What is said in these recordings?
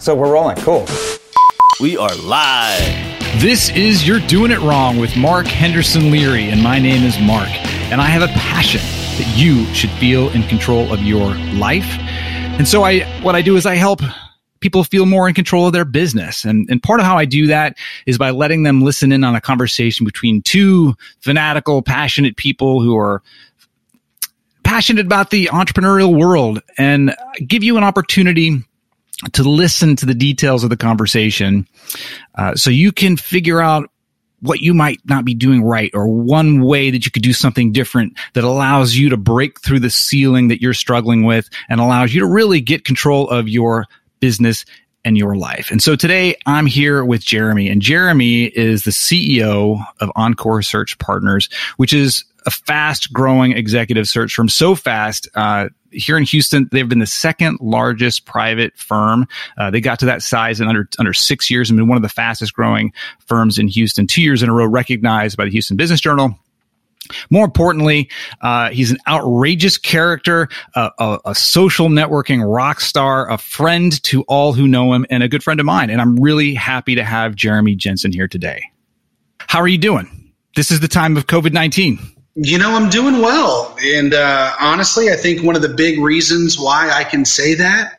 So we're rolling. Cool. We are live. This is You're Doing It Wrong with Mark Henderson Leary, and my name is Mark. And I have a passion that you should feel in control of your life. And so what I do is I help people feel more in control of their business. And part of how I do that is by letting them listen in on a conversation between two fanatical, passionate people who are passionate about the entrepreneurial world, and give you an opportunity to listen to the details of the conversation so you can figure out what you might not be doing right, or one way that you could do something different that allows you to break through the ceiling that you're struggling with and allows you to really get control of your business and your life. And so today I'm here with Jeremy, and Jeremy is the CEO of Encore Search Partners, which is a fast-growing executive search firm. So fast, here in Houston, they've been the second largest private firm. They got to that size in under 6 years and been one of the fastest-growing firms in Houston, 2 years in a row recognized by the Houston Business Journal. More importantly, he's an outrageous character, a social networking rock star, a friend to all who know him, and a good friend of mine. And I'm really happy to have Jeremy Jensen here today. How are you doing? This is the time of COVID-19. You know, I'm doing well. And honestly, I think one of the big reasons why I can say that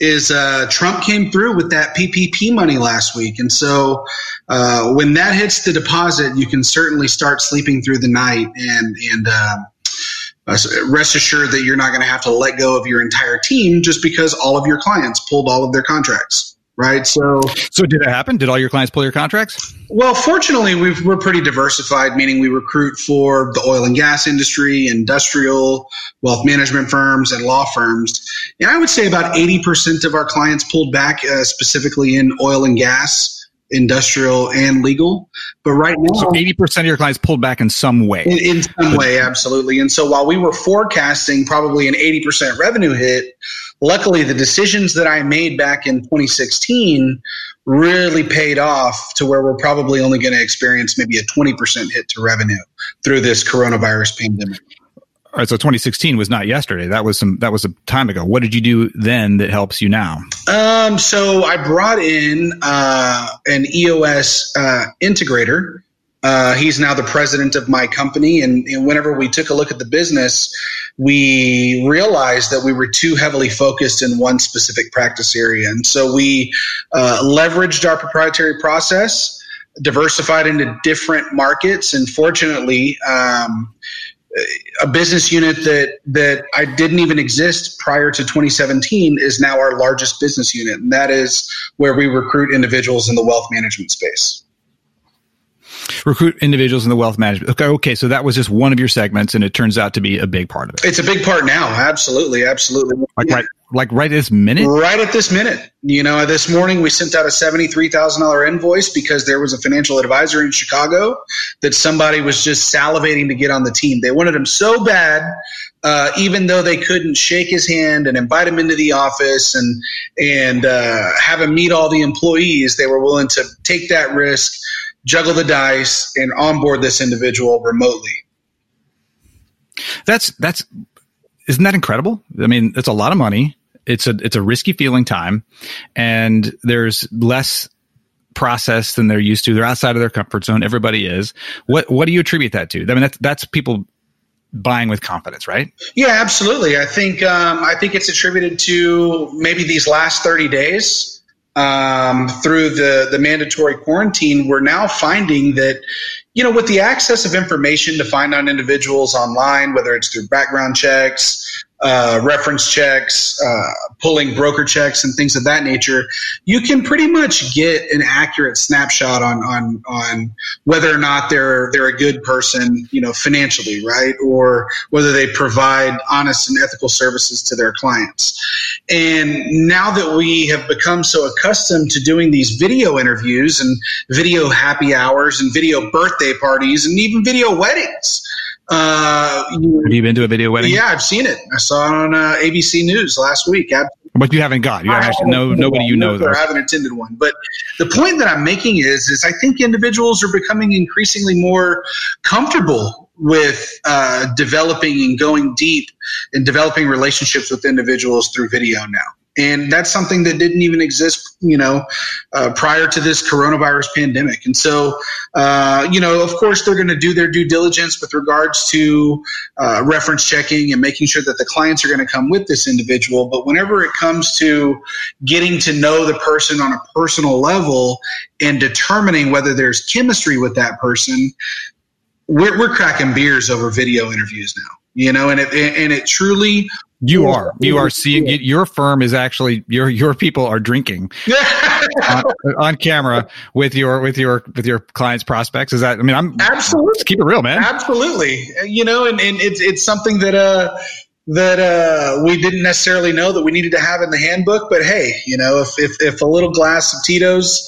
is Trump came through with that PPP money last week. And so when that hits the deposit, you can certainly start sleeping through the night and rest assured that you're not going to have to let go of your entire team just because all of your clients pulled all of their contracts. Right. So did it happen? Did all your clients pull your contracts? Well, fortunately, we're pretty diversified, meaning we recruit for the oil and gas industry, industrial, wealth management firms, and law firms. And I would say about 80% of our clients pulled back, specifically in oil and gas, industrial, and legal. But right now, so 80% of your clients pulled back in some way. In some way, absolutely. And so while we were forecasting probably an 80% revenue hit, luckily, the decisions that I made back in 2016 really paid off to where we're probably only going to experience maybe a 20% hit to revenue through this coronavirus pandemic. All right, so 2016 was not yesterday. That was a time ago. What did you do then that helps you now? So I brought in an EOS integrator. He's now the president of my company. And whenever we took a look at the business, we realized that we were too heavily focused in one specific practice area. And so we leveraged our proprietary process, diversified into different markets. And fortunately, a business unit that I didn't even exist prior to 2017 is now our largest business unit. And that is where we recruit individuals in the wealth management space. Recruit individuals in the wealth management. Okay. So that was just one of your segments, and it turns out to be a big part of it. It's a big part now. Absolutely. Like right this minute? Right at this minute. You know, this morning we sent out a $73,000 invoice because there was a financial advisor in Chicago that somebody was just salivating to get on the team. They wanted him so bad, even though they couldn't shake his hand and invite him into the office and have him meet all the employees. They were willing to take that risk, juggle the dice, and onboard this individual remotely. Isn't that incredible? I mean, it's a lot of money. It's a risky feeling time, and there's less process than they're used to. They're outside of their comfort zone. Everybody is. What do you attribute that to? I mean, that's people buying with confidence, right? Yeah, absolutely. I think it's attributed to maybe these last 30 days. Through the mandatory quarantine, we're now finding that, you know, with the access of information to find out individuals online, whether it's through background checks, reference checks, pulling broker checks and things of that nature, you can pretty much get an accurate snapshot on whether or not they're a good person, you know, financially, right? Or whether they provide honest and ethical services to their clients. And now that we have become so accustomed to doing these video interviews and video happy hours and video birthday parties and even video weddings. Have you been to a video wedding? Yeah, I've seen it. I saw it on ABC News last week. But you haven't gone. Nobody you know there. I haven't attended one. But the point that I'm making is I think individuals are becoming increasingly more comfortable with developing and going deep and developing relationships with individuals through video now. And that's something that didn't even exist, prior to this coronavirus pandemic. And so, of course, they're going to do their due diligence with regards to reference checking and making sure that the clients are going to come with this individual. But whenever it comes to getting to know the person on a personal level and determining whether there's chemistry with that person, we're cracking beers over video interviews now, and it truly. You are seeing it. Your firm is actually your people are drinking on camera with your clients' prospects. Is that? I mean, absolutely. Let's keep it real, man. Absolutely. And it's something that that we didn't necessarily know that we needed to have in the handbook. But hey, if a little glass of Tito's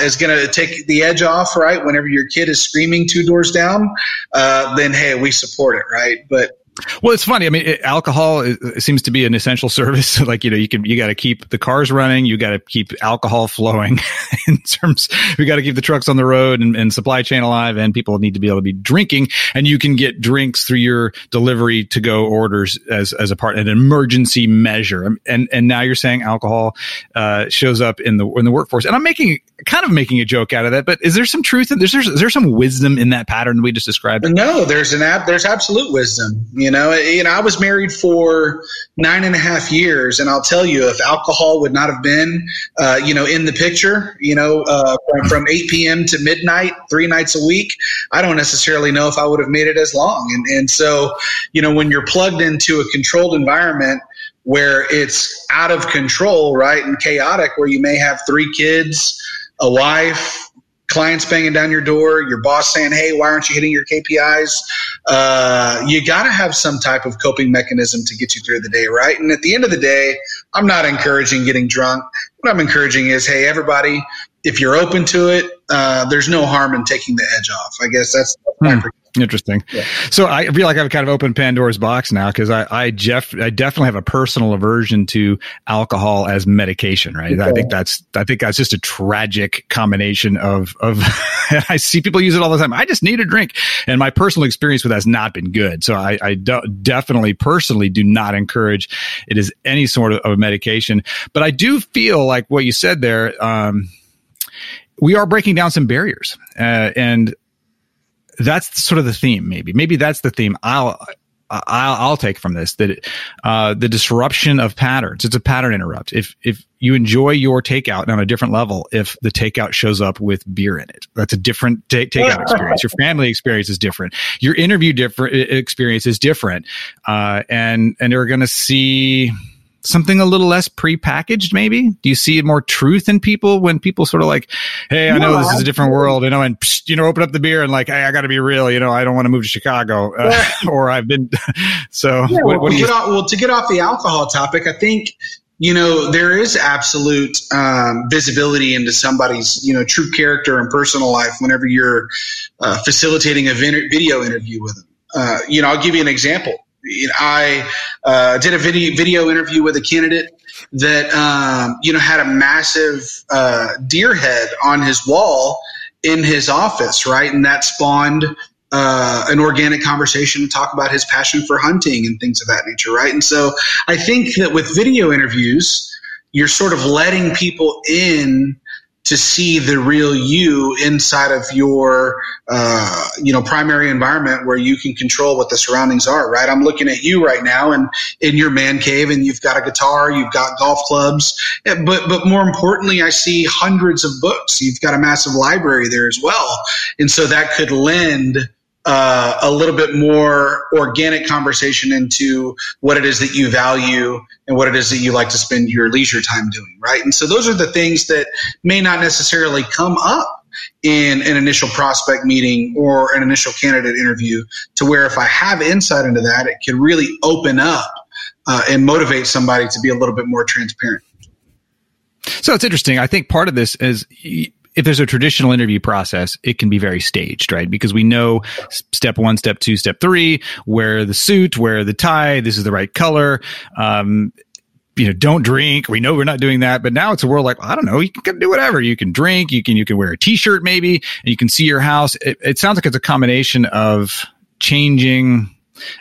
is going to take the edge off, right? Whenever your kid is screaming 2 doors down, then hey, we support it, right? But. Well, it's funny. I mean, alcohol seems to be an essential service. Like, you got to keep the cars running. You got to keep alcohol flowing in terms. We got to keep the trucks on the road and supply chain alive. And people need to be able to be drinking. And you can get drinks through your delivery to go orders as a part, an emergency measure. And now you're saying alcohol shows up in the workforce. And I'm kind of making a joke out of that. But is there some truth? Is there some wisdom in that pattern we just described? No, there's absolute wisdom. I was married for 9.5 years, and I'll tell you, if alcohol would not have been, in the picture, from 8 p.m. to midnight, 3 nights a week, I don't necessarily know if I would have made it as long. And so, when you're plugged into a controlled environment where it's out of control, right, and chaotic, where you may have 3 kids, a wife, clients banging down your door, your boss saying, hey, why aren't you hitting your KPIs? You got to have some type of coping mechanism to get you through the day, right? And at the end of the day, I'm not encouraging getting drunk. What I'm encouraging is, hey, everybody, if you're open to it, there's no harm in taking the edge off. I guess that's interesting. Yeah. So I feel like I've kind of opened Pandora's box now, because I definitely have a personal aversion to alcohol as medication, right? Okay. I think that's just a tragic combination of I see people use it all the time. I just need a drink, and my personal experience with that has not been good. So I definitely personally do not encourage it as any sort of medication. But I do feel like what you said there, we are breaking down some barriers, and that's sort of the theme. Maybe that's the theme I'll take from this, that the disruption of patterns. It's a pattern interrupt. If you enjoy your takeout on a different level, if the takeout shows up with beer in it, that's a different takeout experience. Your family experience is different. Your interview experience is different, and they're going to see something a little less prepackaged, maybe? Do you see more truth in people when people sort of like, hey, I know this is a different world, and psh, open up the beer and like, hey, I got to be real, I don't want to move to Chicago, or I've been. So, yeah, to get off the alcohol topic, I think, there is absolute visibility into somebody's, true character and personal life whenever you're facilitating a video interview with them. I'll give you an example. I did a video interview with a candidate that, had a massive deer head on his wall in his office, right? And that spawned an organic conversation to talk about his passion for hunting and things of that nature, right? And so I think that with video interviews, you're sort of letting people in to see the real you inside of your, primary environment where you can control what the surroundings are, right? I'm looking at you right now and in your man cave, and you've got a guitar, you've got golf clubs, but more importantly, I see hundreds of books. You've got a massive library there as well. And so that could lend a little bit more organic conversation into what it is that you value and what it is that you like to spend your leisure time doing, right? And so those are the things that may not necessarily come up in an initial prospect meeting or an initial candidate interview, to where if I have insight into that, it can really open up and motivate somebody to be a little bit more transparent. So it's interesting. I think part of this is if there's a traditional interview process, it can be very staged, right? Because we know step 1, step 2, step 3, wear the suit, wear the tie, this is the right color, don't drink. We know we're not doing that, but now it's a world like, I don't know, you can do whatever. You can drink, you can wear a t-shirt maybe, and you can see your house. It sounds like it's a combination of changing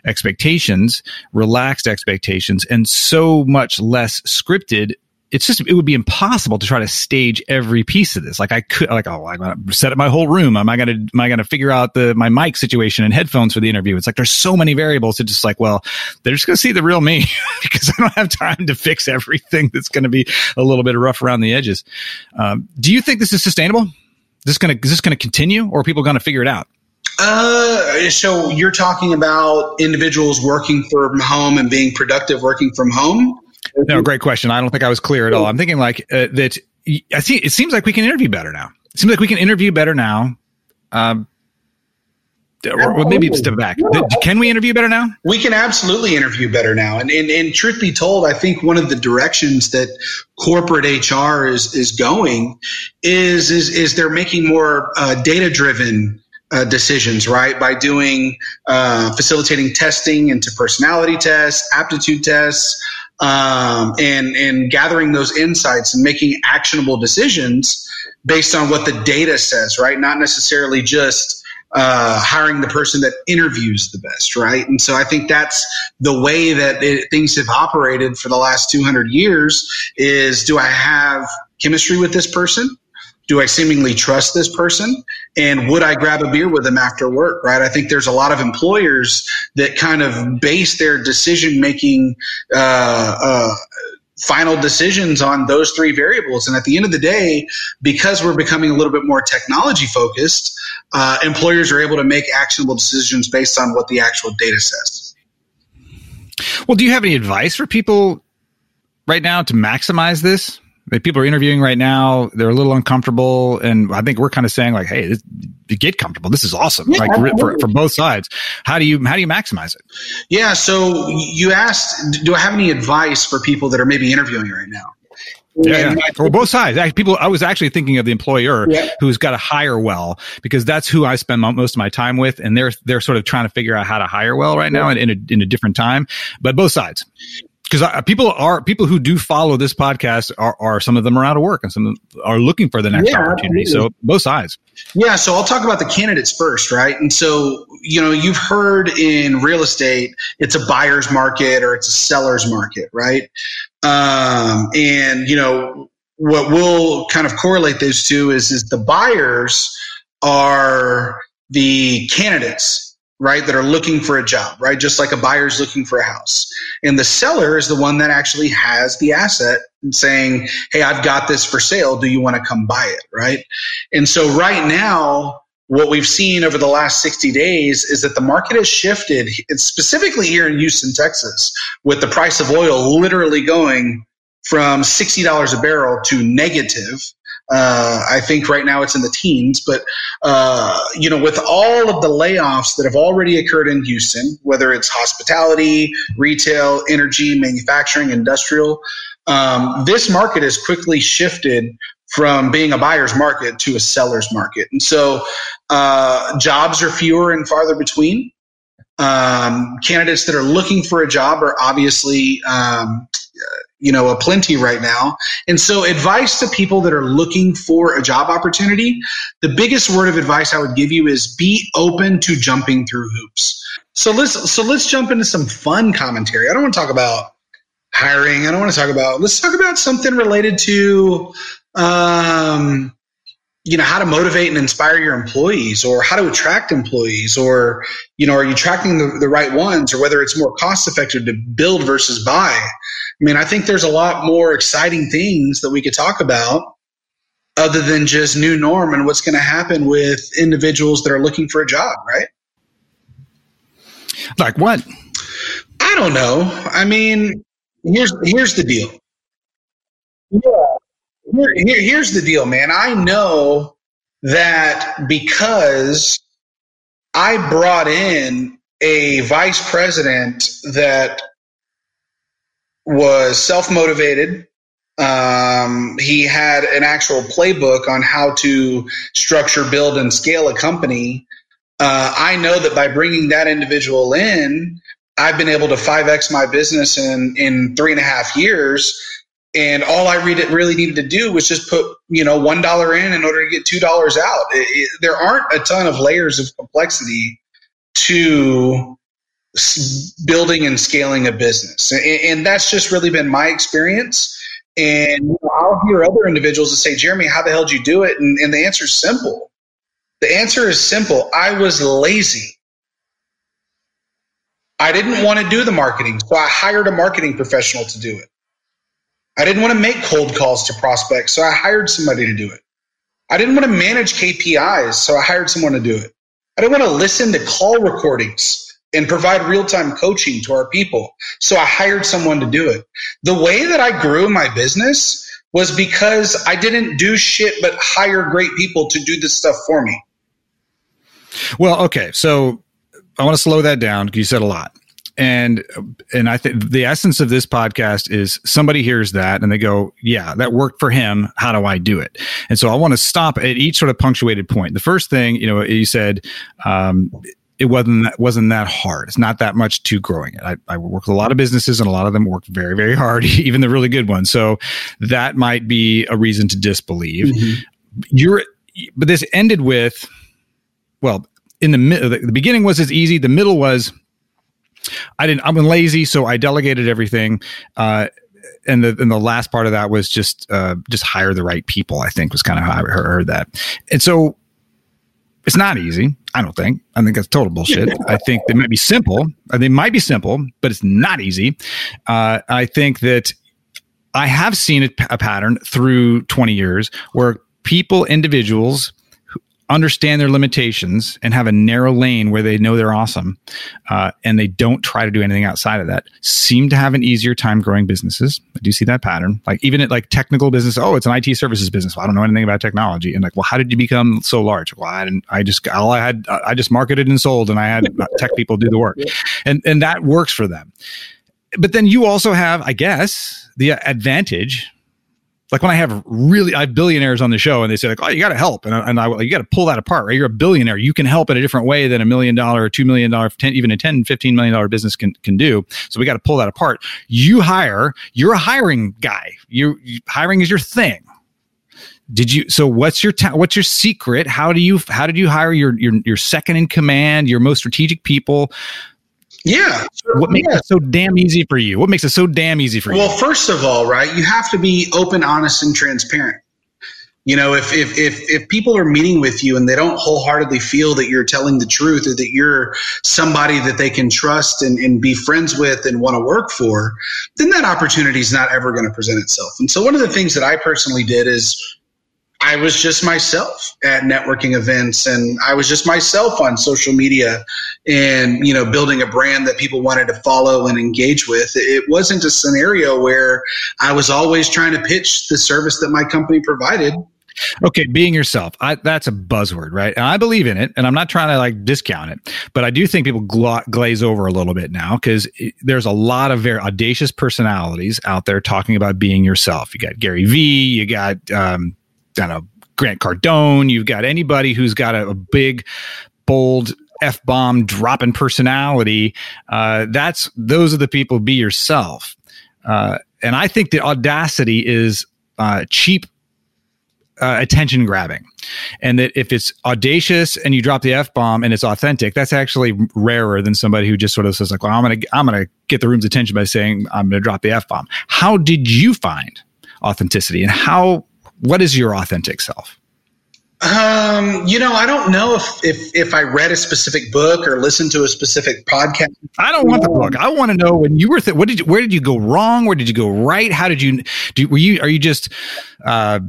expectations, relaxed expectations, and so much less scripted it's just, it would be impossible to try to stage every piece of this. Like I could, like, oh, I'm going to set up my whole room. Am I going to figure out my mic situation and headphones for the interview? It's like, there's so many variables. It's just like, well, they're just going to see the real me because I don't have time to fix everything. That's going to be a little bit rough around the edges. Do you think this is sustainable? Is this going to continue, or are people going to figure it out? So you're talking about individuals working from home and being productive working from home? No, great question. I don't think I was clear at all. I'm thinking like that. I see. It seems like we can interview better now. Or maybe it's step back. No. Can we interview better now? We can absolutely interview better now. And truth be told, I think one of the directions that corporate HR is going is they're making more data-driven decisions, right? By doing, facilitating testing into personality tests, aptitude tests, and gathering those insights and making actionable decisions based on what the data says, right? Not necessarily just, hiring the person that interviews the best, right? And so I think that's the way that things have operated for the last 200 years is, do I have chemistry with this person? Do I seemingly trust this person? And would I grab a beer with them after work, right? I think there's a lot of employers that kind of base their decision-making final decisions on those three variables. And at the end of the day, because we're becoming a little bit more technology-focused, employers are able to make actionable decisions based on what the actual data says. Well, do you have any advice for people right now to maximize this? Like, people are interviewing right now. They're a little uncomfortable. And I think we're kind of saying like, hey, get comfortable. This is awesome. Yeah, like for both sides. How do you maximize it? Yeah. So you asked, do I have any advice for people that are maybe interviewing right now? Yeah. Or both sides. People, I was actually thinking of the employer who's got to hire well, because that's who I spend most of my time with. And they're sort of trying to figure out how to hire well right now in a different time, but both sides. Because people who do follow this podcast are some of them are out of work and some of them are looking for the next opportunity. Absolutely. So both sides. Yeah. So I'll talk about the candidates first, right? And so, you know, you've heard in real estate, it's a buyer's market or it's a seller's market, right? And, you know, what we'll kind of correlate those two is the buyers are the candidates, right, that are looking for a job, right? Just like a buyer's looking for a house. And the seller is the one that actually has the asset and saying, hey, I've got this for sale. Do you want to come buy it, right? And so right now, what we've seen over the last 60 days is that the market has shifted. It's specifically here in Houston, Texas, with the price of oil literally going from $60 a barrel to negative. I think right now it's in the teens, but, you know, with all of the layoffs that have already occurred in Houston, whether it's hospitality, retail, energy, manufacturing, industrial, this market has quickly shifted from being a buyer's market to a seller's market. And so, jobs are fewer and farther between. Candidates that are looking for a job are obviously, you know, a plenty right now. And so advice to people that are looking for a job opportunity, the biggest word of advice I would give you is be open to jumping through hoops. So let's jump into some fun commentary. I don't want to talk about hiring. Let's talk about something related to, you know, how to motivate and inspire your employees, or how to attract employees, or, you know, are you attracting the right ones, or whether it's more cost effective to build versus buy. I mean, I think there's a lot more exciting things that we could talk about other than just new norm and what's going to happen with individuals that are looking for a job, right? Like what? I don't know. I mean, here's the deal. Yeah. Here's the deal, man. I know that because I brought in a vice president that was self-motivated. He had an actual playbook on how to structure, build, and scale a company. I know that by bringing that individual in, I've been able to 5X my business in 3.5 years. And all I really needed to do was just put, you know, $1 in order to get $2 out. There aren't a ton of layers of complexity to building and scaling a business. And that's just really been my experience. And you know, I'll hear other individuals that say, Jeremy, how the hell did you do it? And the answer is simple. The answer is simple. I was lazy. I didn't want to do the marketing, so I hired a marketing professional to do it. I didn't want to make cold calls to prospects, so I hired somebody to do it. I didn't want to manage KPIs, so I hired someone to do it. I didn't want to listen to call recordings and provide real-time coaching to our people, so I hired someone to do it. The way that I grew my business was because I didn't do shit but hire great people to do this stuff for me. Well, okay, so I want to slow that down because you said a lot. And I think the essence of this podcast is somebody hears that and they go, yeah, that worked for him. How do I do it? And so I want to stop at each sort of punctuated point. The first thing, you know, you said, it wasn't that hard. It's not that much to growing it. I work with a lot of businesses and a lot of them work very, very hard, even the really good ones. So that might be a reason to disbelieve. Mm-hmm. But this ended with, well, in the middle, the beginning was as easy. The middle was, I'm lazy, so I delegated everything. And the last part of that was just hire the right people, I think, was kind of how I heard that. And so it's not easy, I don't think. I think that's total bullshit. I think they might be simple. They might be simple, but it's not easy. I think that I have seen a pattern through 20 years where individuals understand their limitations and have a narrow lane where they know they're awesome and they don't try to do anything outside of that, seem to have an easier time growing businesses. I do see that pattern. Like even at like technical business, oh, it's an IT services business. Well, I don't know anything about technology. And like, well, how did you become so large? Well, I just marketed and sold and I had tech people do the work. And that works for them. But then you also have, I guess, the advantage. Like when I have billionaires on the show and they say like, oh, you got to help. And you got to pull that apart, right? You're a billionaire. You can help in a different way than $1 million, $2 million, even a $10, $15 million business can do. So we got to pull that apart. You're a hiring guy. Hiring is your thing. So what's your secret? How did you hire your second in command, your most strategic people? Yeah. What makes it so damn easy for you? Well, first of all, right, you have to be open, honest, and transparent. You know, if people are meeting with you and they don't wholeheartedly feel that you're telling the truth or that you're somebody that they can trust and be friends with and want to work for, then that opportunity is not ever going to present itself. And so one of the things that I personally did is I was just myself at networking events, and I was just myself on social media and, you know, building a brand that people wanted to follow and engage with. It wasn't a scenario where I was always trying to pitch the service that my company provided. Okay, being yourself, that's a buzzword, right? And I believe in it, and I'm not trying to like discount it, but I do think people glaze over a little bit now because there's a lot of very audacious personalities out there talking about being yourself. You got Gary Vee, you got, I don't know, Grant Cardone, you've got anybody who's got a big, bold F-bomb dropping personality. Those are the people, be yourself. And I think the audacity is cheap attention grabbing. And that if it's audacious and you drop the F-bomb and it's authentic, that's actually rarer than somebody who just sort of says like, well, I'm going to get the room's attention by saying I'm going to drop the F-bomb. How did you find authenticity and what is your authentic self? You know, I don't know if I read a specific book or listened to a specific podcast. I don't want the book. I want to know when you were. Where did you go wrong? Where did you go right? How did you do? Are you just a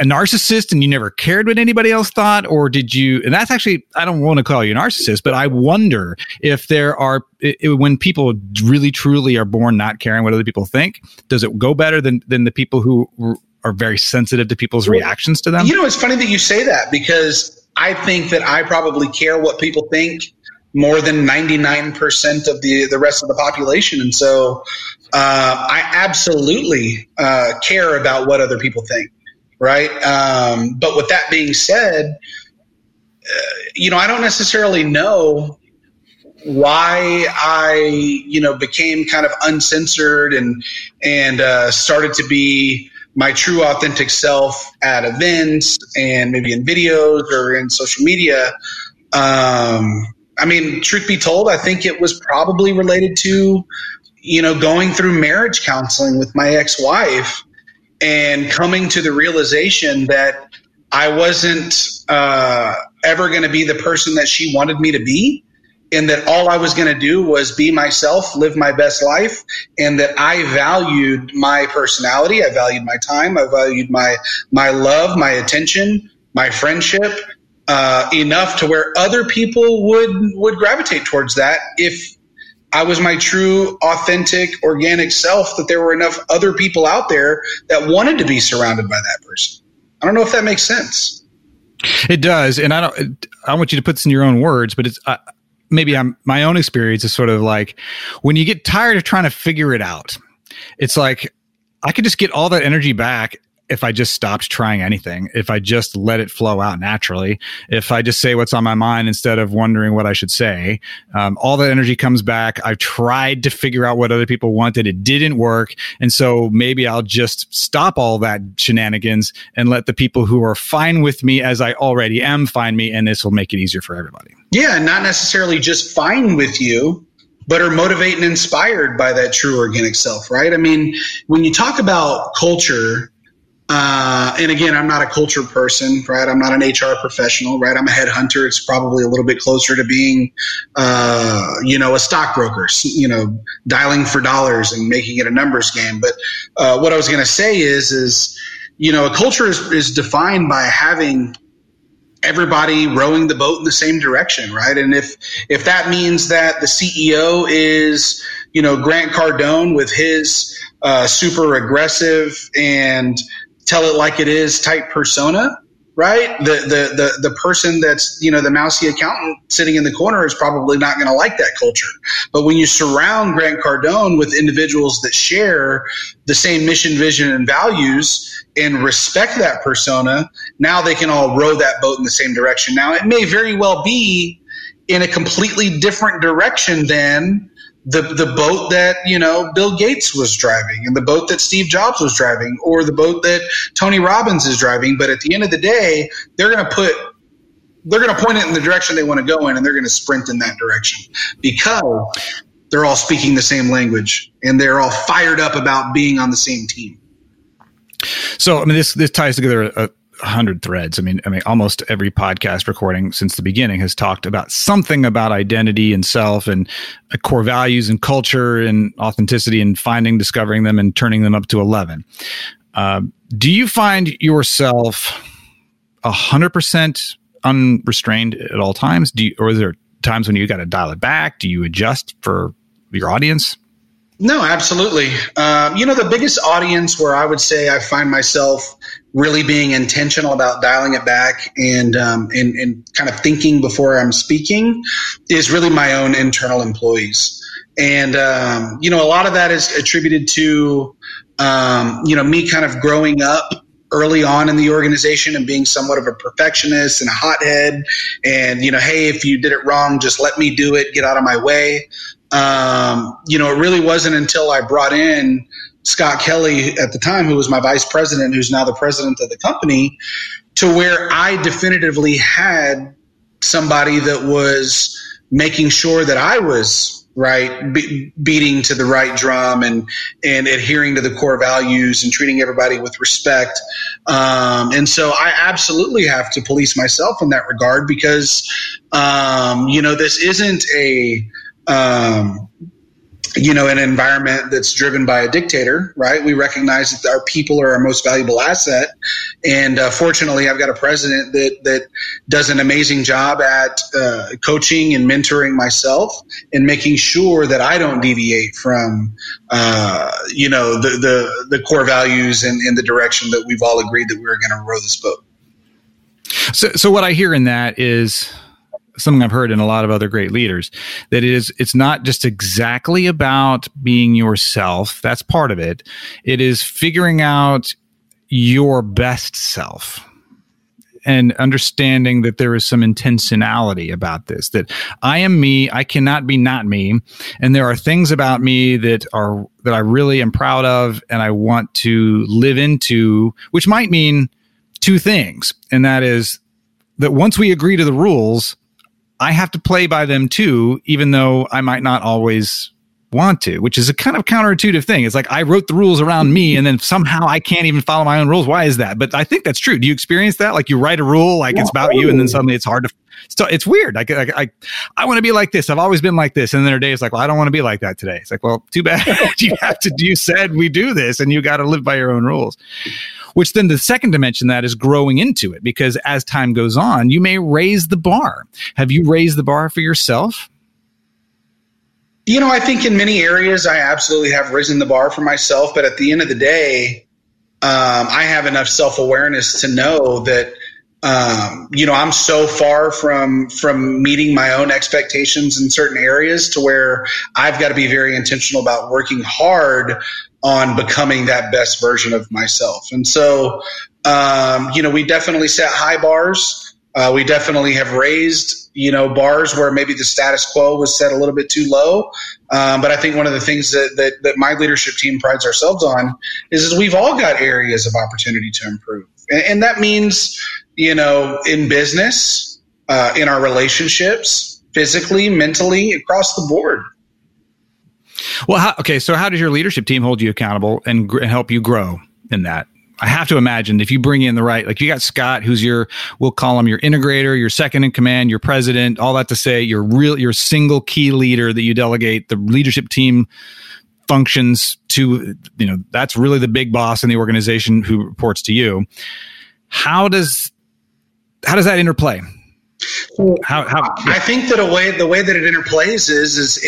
narcissist and you never cared what anybody else thought, or did you? And that's actually, I don't want to call you a narcissist, but I wonder if there are when people really truly are born not caring what other people think. Does it go better than the people who are very sensitive to people's reactions to them? You know, it's funny that you say that because I think that I probably care what people think more than 99% of the rest of the population. And so I absolutely care about what other people think, right? But with that being said, you know, I don't necessarily know why I, you know, became kind of uncensored and started to be my true authentic self at events and maybe in videos or in social media. I mean, truth be told, I think it was probably related to, you know, going through marriage counseling with my ex-wife and coming to the realization that I wasn't ever going to be the person that she wanted me to be, and that all I was going to do was be myself, live my best life, and that I valued my personality, I valued my time, I valued my love, my attention, my friendship, enough to where other people would gravitate towards that if I was my true, authentic, organic self, that there were enough other people out there that wanted to be surrounded by that person. I don't know if that makes sense. It does. And I want you to put this in your own words, but it's maybe my own experience is sort of like when you get tired of trying to figure it out, it's like I could just get all that energy back if I just stopped trying anything, if I just let it flow out naturally, if I just say what's on my mind instead of wondering what I should say, all that energy comes back. I've tried to figure out what other people wanted. It didn't work. And so maybe I'll just stop all that shenanigans and let the people who are fine with me as I already am find me. And this will make it easier for everybody. Yeah. Not necessarily just fine with you, but are motivated and inspired by that true organic self, right? I mean, when you talk about culture, and again, I'm not a culture person, right? I'm not an HR professional, right? I'm a headhunter. It's probably a little bit closer to being, a stockbroker, dialing for dollars and making it a numbers game. But what I was going to say is a culture is defined by having everybody rowing the boat in the same direction, right? And if that means that the CEO is, Grant Cardone with his super aggressive and tell it like it is type persona, right? The person that's, the mousy accountant sitting in the corner is probably not going to like that culture. But when you surround Grant Cardone with individuals that share the same mission, vision, and values and respect that persona, now they can all row that boat in the same direction. Now, it may very well be in a completely different direction than the boat that, Bill Gates was driving, and the boat that Steve Jobs was driving, or the boat that Tony Robbins is driving. But at the end of the day, they're going to point it in the direction they want to go in, and they're going to sprint in that direction because they're all speaking the same language and they're all fired up about being on the same team. So, I mean, this ties together 100 threads. I mean, almost every podcast recording since the beginning has talked about something about identity and self and core values and culture and authenticity and finding, discovering them and turning them up to 11. Do you find yourself 100% unrestrained at all times? Or is there times when you got to dial it back? Do you adjust for your audience? No, absolutely. The biggest audience where I would say I find myself really being intentional about dialing it back and kind of thinking before I'm speaking is really my own internal employees. And, a lot of that is attributed to, me kind of growing up early on in the organization and being somewhat of a perfectionist and a hothead and, hey, if you did it wrong, just let me do it, get out of my way. It really wasn't until I brought in Scott Kelly at the time, who was my vice president, who's now the president of the company, to where I definitively had somebody that was making sure that I was right, beating to the right drum and adhering to the core values and treating everybody with respect. And so I absolutely have to police myself in that regard because, this isn't an environment that's driven by a dictator, right? We recognize that our people are our most valuable asset. And fortunately, I've got a president that does an amazing job at coaching and mentoring myself and making sure that I don't deviate from, the core values and the direction that we've all agreed that we were going to row this boat. So what I hear in that is something I've heard in a lot of other great leaders, that it's not just exactly about being yourself. That's part of it. It is figuring out your best self and understanding that there is some intentionality about this, that I am me, I cannot be not me. And there are things about me that I really am proud of and I want to live into, which might mean two things. And that is that once we agree to the rules, I have to play by them too, even though I might not always want to, which is a kind of counterintuitive thing. It's like I wrote the rules around me and then somehow I can't even follow my own rules. Why is that? But I think that's true. Do you experience that? Like you write a rule, like it's about you, and then suddenly it's hard to, so it's weird. I want to be like this. I've always been like this. And then a day it's like, well, I don't want to be like that today. It's like, well, too bad. You said we do this and you got to live by your own rules. Which then the second dimension that is growing into it, because as time goes on, you may raise the bar. Have you raised the bar for yourself? You know, I think in many areas I absolutely have risen the bar for myself. But at the end of the day, I have enough self-awareness to know that, you know, I'm so far from meeting my own expectations in certain areas to where I've got to be very intentional about working hard on becoming that best version of myself. And so, you know, we definitely set high bars. We definitely have raised, you know, bars where maybe the status quo was set a little bit too low. But I think one of the things that my leadership team prides ourselves on is we've all got areas of opportunity to improve. And that means, you know, in business, in our relationships, physically, mentally, across the board. Well, so how does your leadership team hold you accountable and help you grow in that? I have to imagine if you bring in the right, like you got Scott, who's we'll call him your integrator, your second in command, your president, all that to say your single key leader that you delegate the leadership team functions to, you know, that's really the big boss in the organization who reports to you. How does that interplay? I think that the way that it interplays is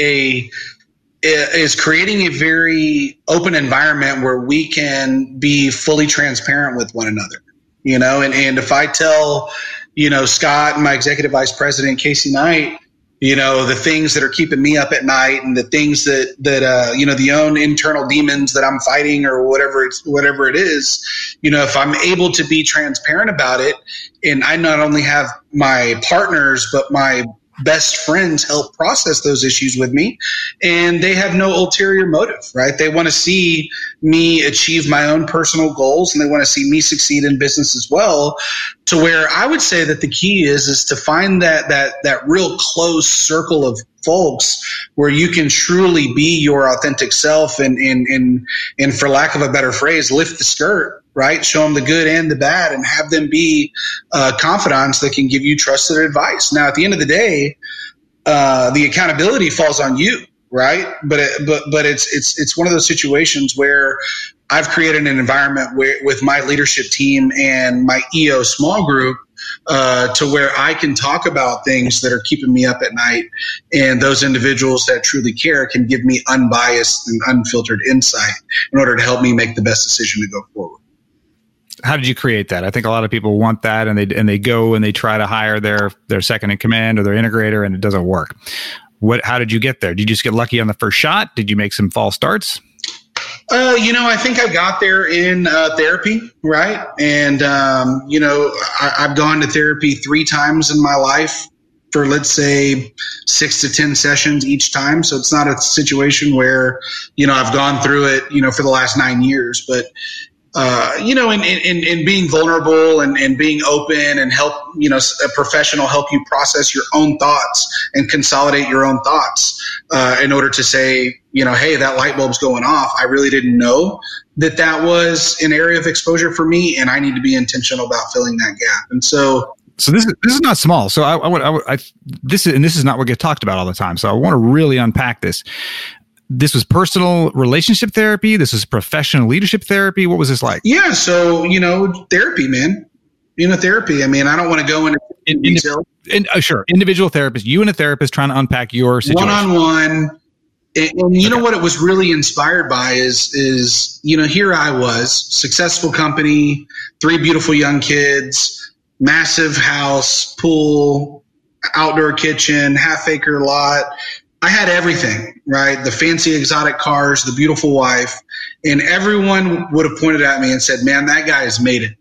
creating a very open environment where we can be fully transparent with one another, you know, and if I tell, you know, Scott and my executive vice president, Casey Knight, you know, the things that are keeping me up at night and the things that you know, the own internal demons that I'm fighting or whatever it is, you know, if I'm able to be transparent about it, and I not only have my partners, but my best friends help process those issues with me, and they have no ulterior motive, right? They want to see me achieve my own personal goals, and they want to see me succeed in business as well, to where I would say that the key is to find that real close circle of folks where you can truly be your authentic self and for lack of a better phrase, lift the skirt, right? Show them the good and the bad and have them be confidants that can give you trusted advice. Now, at the end of the day, the accountability falls on you, right? But it's one of those situations where I've created an environment with my leadership team and my EO small group to where I can talk about things that are keeping me up at night, and those individuals that truly care can give me unbiased and unfiltered insight in order to help me make the best decision to go forward. How did you create that? I think a lot of people want that, and they go and they try to hire their second in command or their integrator, and it doesn't work. How did you get there? Did you just get lucky on the first shot? Did you make some false starts? You know, I think I got there in therapy, right? And, you know, I've gone to therapy 3 times in my life for, let's say, 6 to 10 sessions each time. So it's not a situation where, you know, I've gone through it, you know, for the last 9 years. But, you know, in being vulnerable and being open and help, you know, a professional help you process your own thoughts and consolidate your own thoughts in order to say, you know, hey, that light bulb's going off. I really didn't know that was an area of exposure for me, and I need to be intentional about filling that gap. And so this is not small. So this is not what gets talked about all the time. So I want to really unpack this. This was personal relationship therapy. This was professional leadership therapy. What was this like? Yeah. So, you know, therapy, man, you know, therapy. I mean, I don't want to go into detail. Sure. Individual therapist, you and a therapist trying to unpack your situation. One-on-one. And you know what it was really inspired by is, you know, here I was, successful company, 3 beautiful young kids, massive house, pool, outdoor kitchen, 1/2 acre lot. I had everything, right? The fancy exotic cars, the beautiful wife, and everyone would have pointed at me and said, man, that guy has made it.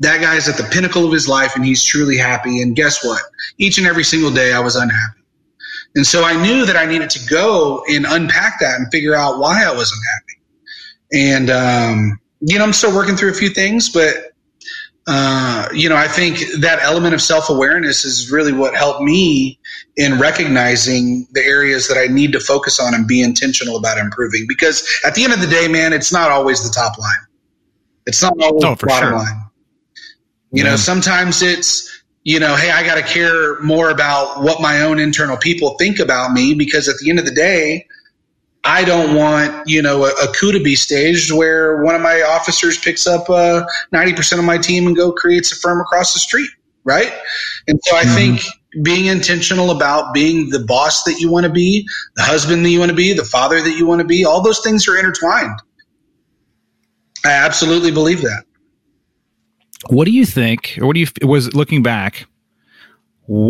That guy's at the pinnacle of his life and he's truly happy. And guess what? Each and every single day I was unhappy. And so I knew that I needed to go and unpack that and figure out why I wasn't happy. And, you know, I'm still working through a few things, but I think that element of self-awareness is really what helped me in recognizing the areas that I need to focus on and be intentional about improving. Because at the end of the day, man, it's not always the top line. It's not always the bottom line. You know, sometimes it's, hey, I got to care more about what my own internal people think about me, because at the end of the day, I don't want, a coup to be staged where one of my officers picks up 90% of my team and creates a firm across the street, right? And so I think being intentional about being the boss that you want to be, the husband that you want to be, the father that you want to be, all those things are intertwined. I absolutely believe that. What do you think, or looking back,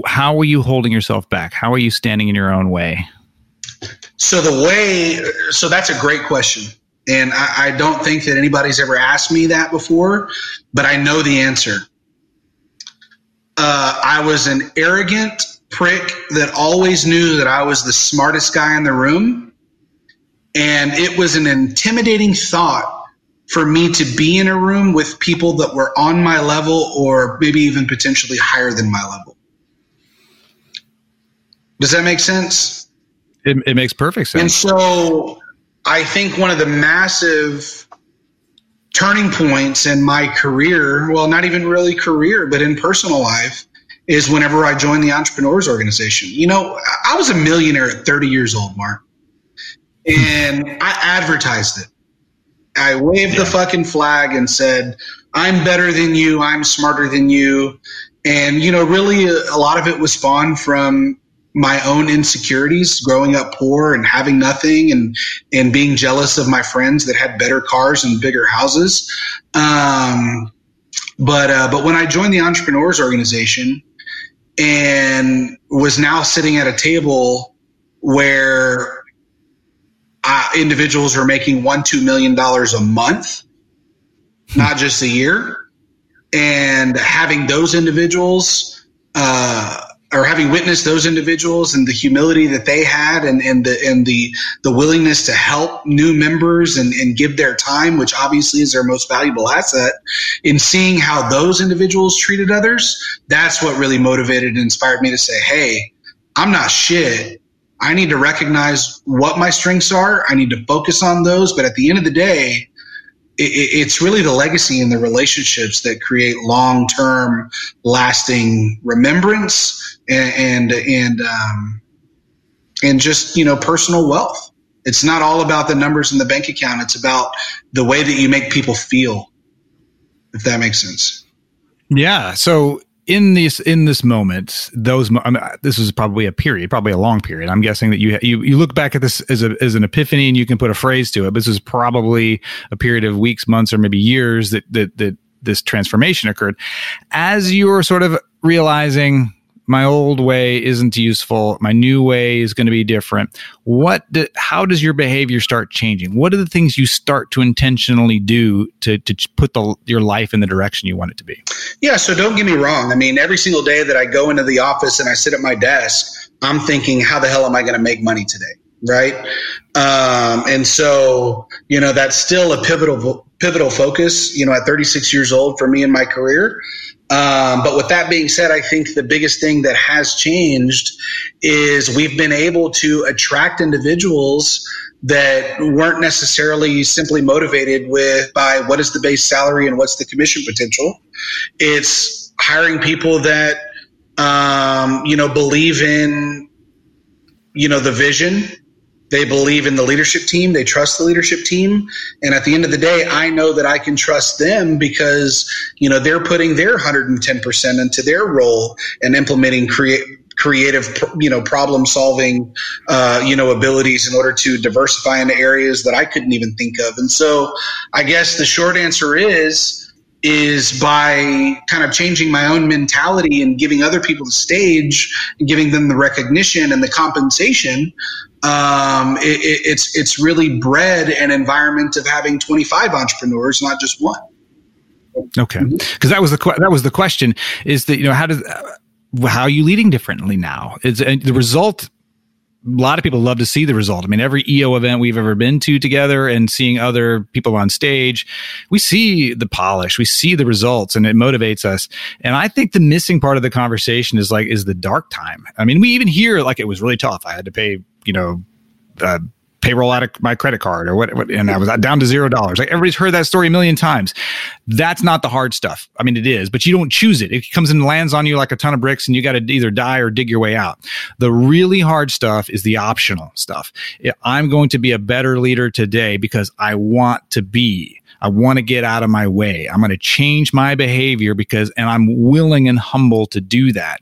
how were you holding yourself back? How are you standing in your own way? So that's a great question. And I don't think that anybody's ever asked me that before, but I know the answer. I was an arrogant prick that always knew that I was the smartest guy in the room. And it was an intimidating thought for me to be in a room with people that were on my level or maybe even potentially higher than my level. Does that make sense? It makes perfect sense. And so I think one of the massive turning points in my career, well, not even really career, but in personal life, is whenever I joined the Entrepreneurs Organization. I was a millionaire at 30 years old, Mark, and I advertised it. I waved the fucking flag and said, I'm better than you. I'm smarter than you. And, really a lot of it was spawned from my own insecurities, growing up poor and having nothing and being jealous of my friends that had better cars and bigger houses. But when I joined the Entrepreneurs Organization and was now sitting at a table where individuals were making $1-2 million a month, not just a year, and having those individuals, or having witnessed those individuals and the humility that they had and the willingness to help new members and give their time, which obviously is their most valuable asset, in seeing how those individuals treated others, that's what really motivated and inspired me to say, hey, I'm not shit. I need to recognize what my strengths are. I need to focus on those. But at the end of the day, it's really the legacy and the relationships that create long-term, lasting remembrance and just personal wealth. It's not all about the numbers in the bank account. It's about the way that you make people feel. If that makes sense. Yeah. So in this moment, this was probably a period, probably a long period. I'm guessing that you look back at this as an epiphany, and you can put a phrase to it. But this is probably a period of weeks, months, or maybe years that this transformation occurred. As you're sort of realizing, my old way isn't useful, my new way is going to be different. How does your behavior start changing? What are the things you start to intentionally do to put your life in the direction you want it to be? Yeah, so don't get me wrong. I mean, every single day that I go into the office and I sit at my desk, I'm thinking, how the hell am I going to make money today, right? And so, that's still a pivotal focus, at 36 years old for me in my career. But with that being said, I think the biggest thing that has changed is we've been able to attract individuals that weren't necessarily simply motivated by what is the base salary and what's the commission potential. It's hiring people that, believe in, the vision. They believe in the leadership team. They trust the leadership team. And at the end of the day, I know that I can trust them because, they're putting their 110% into their role and implementing creative, problem solving, abilities in order to diversify into areas that I couldn't even think of. And so I guess the short answer is by kind of changing my own mentality and giving other people the stage and giving them the recognition and the compensation. It's really bred an environment of having 25 entrepreneurs, not just one. Okay, because that was the question: is that how are you leading differently now? It's the result a lot of people love to see the result. I mean, every EO event we've ever been to together and seeing other people on stage, we see the polish, we see the results, and it motivates us. And I think the missing part of the conversation is like, is the dark time. I mean, we even hear like, it was really tough. I had to pay, you know, payroll out of my credit card or what, and I was down to $0. Like everybody's heard that story a million times. That's not the hard stuff. I mean, it is, but you don't choose it. It comes and lands on you like a ton of bricks, and you got to either die or dig your way out. The really hard stuff is the optional stuff. I'm going to be a better leader today because I want to be. I want to get out of my way. I'm going to change my behavior because, and I'm willing and humble to do that.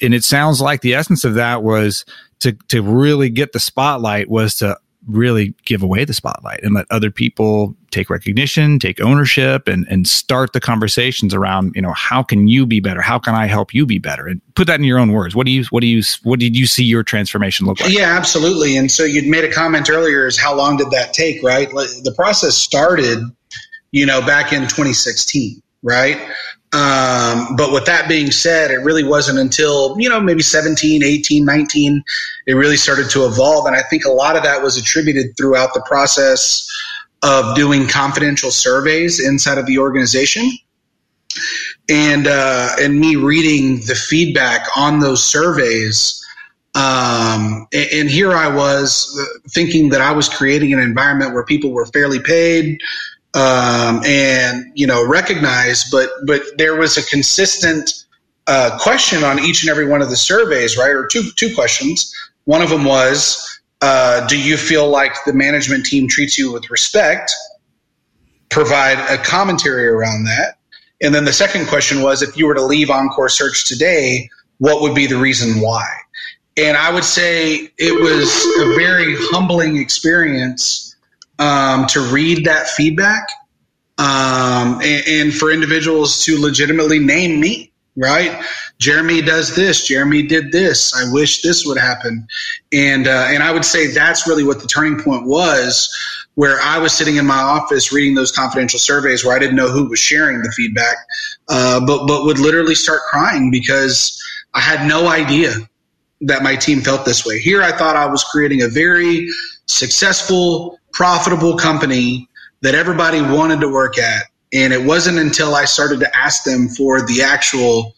And it sounds like the essence of that was to really get the spotlight was to really give away the spotlight and let other people take recognition, take ownership, and start the conversations around, you know, how can you be better? How can I help you be better? And put that in your own words. What did you see your transformation look like? Yeah, absolutely. And so you'd made a comment earlier is how long did that take, right? The process started, you know, back in 2016, right? But with that being said, it really wasn't until, you know, maybe 17, 18, 19, it really started to evolve. And I think a lot of that was attributed throughout the process of doing confidential surveys inside of the organization and me reading the feedback on those surveys. And here I was thinking that I was creating an environment where people were fairly paid, and, you know, recognized, but there was a consistent question on each and every one of the surveys, right? Or two questions. One of them was, do you feel like the management team treats you with respect? Provide a commentary around that. And then the second question was, if you were to leave Encore Search today, what would be the reason why? And I would say it was a very humbling experience to read that feedback, and for individuals to legitimately name me, right? Jeremy does this. Jeremy did this. I wish this would happen. And I would say that's really what the turning point was, where I was sitting in my office reading those confidential surveys where I didn't know who was sharing the feedback, but would literally start crying because I had no idea that my team felt this way. Here I thought I was creating a very successful, profitable company that everybody wanted to work at. And it wasn't until I started to ask them for the actual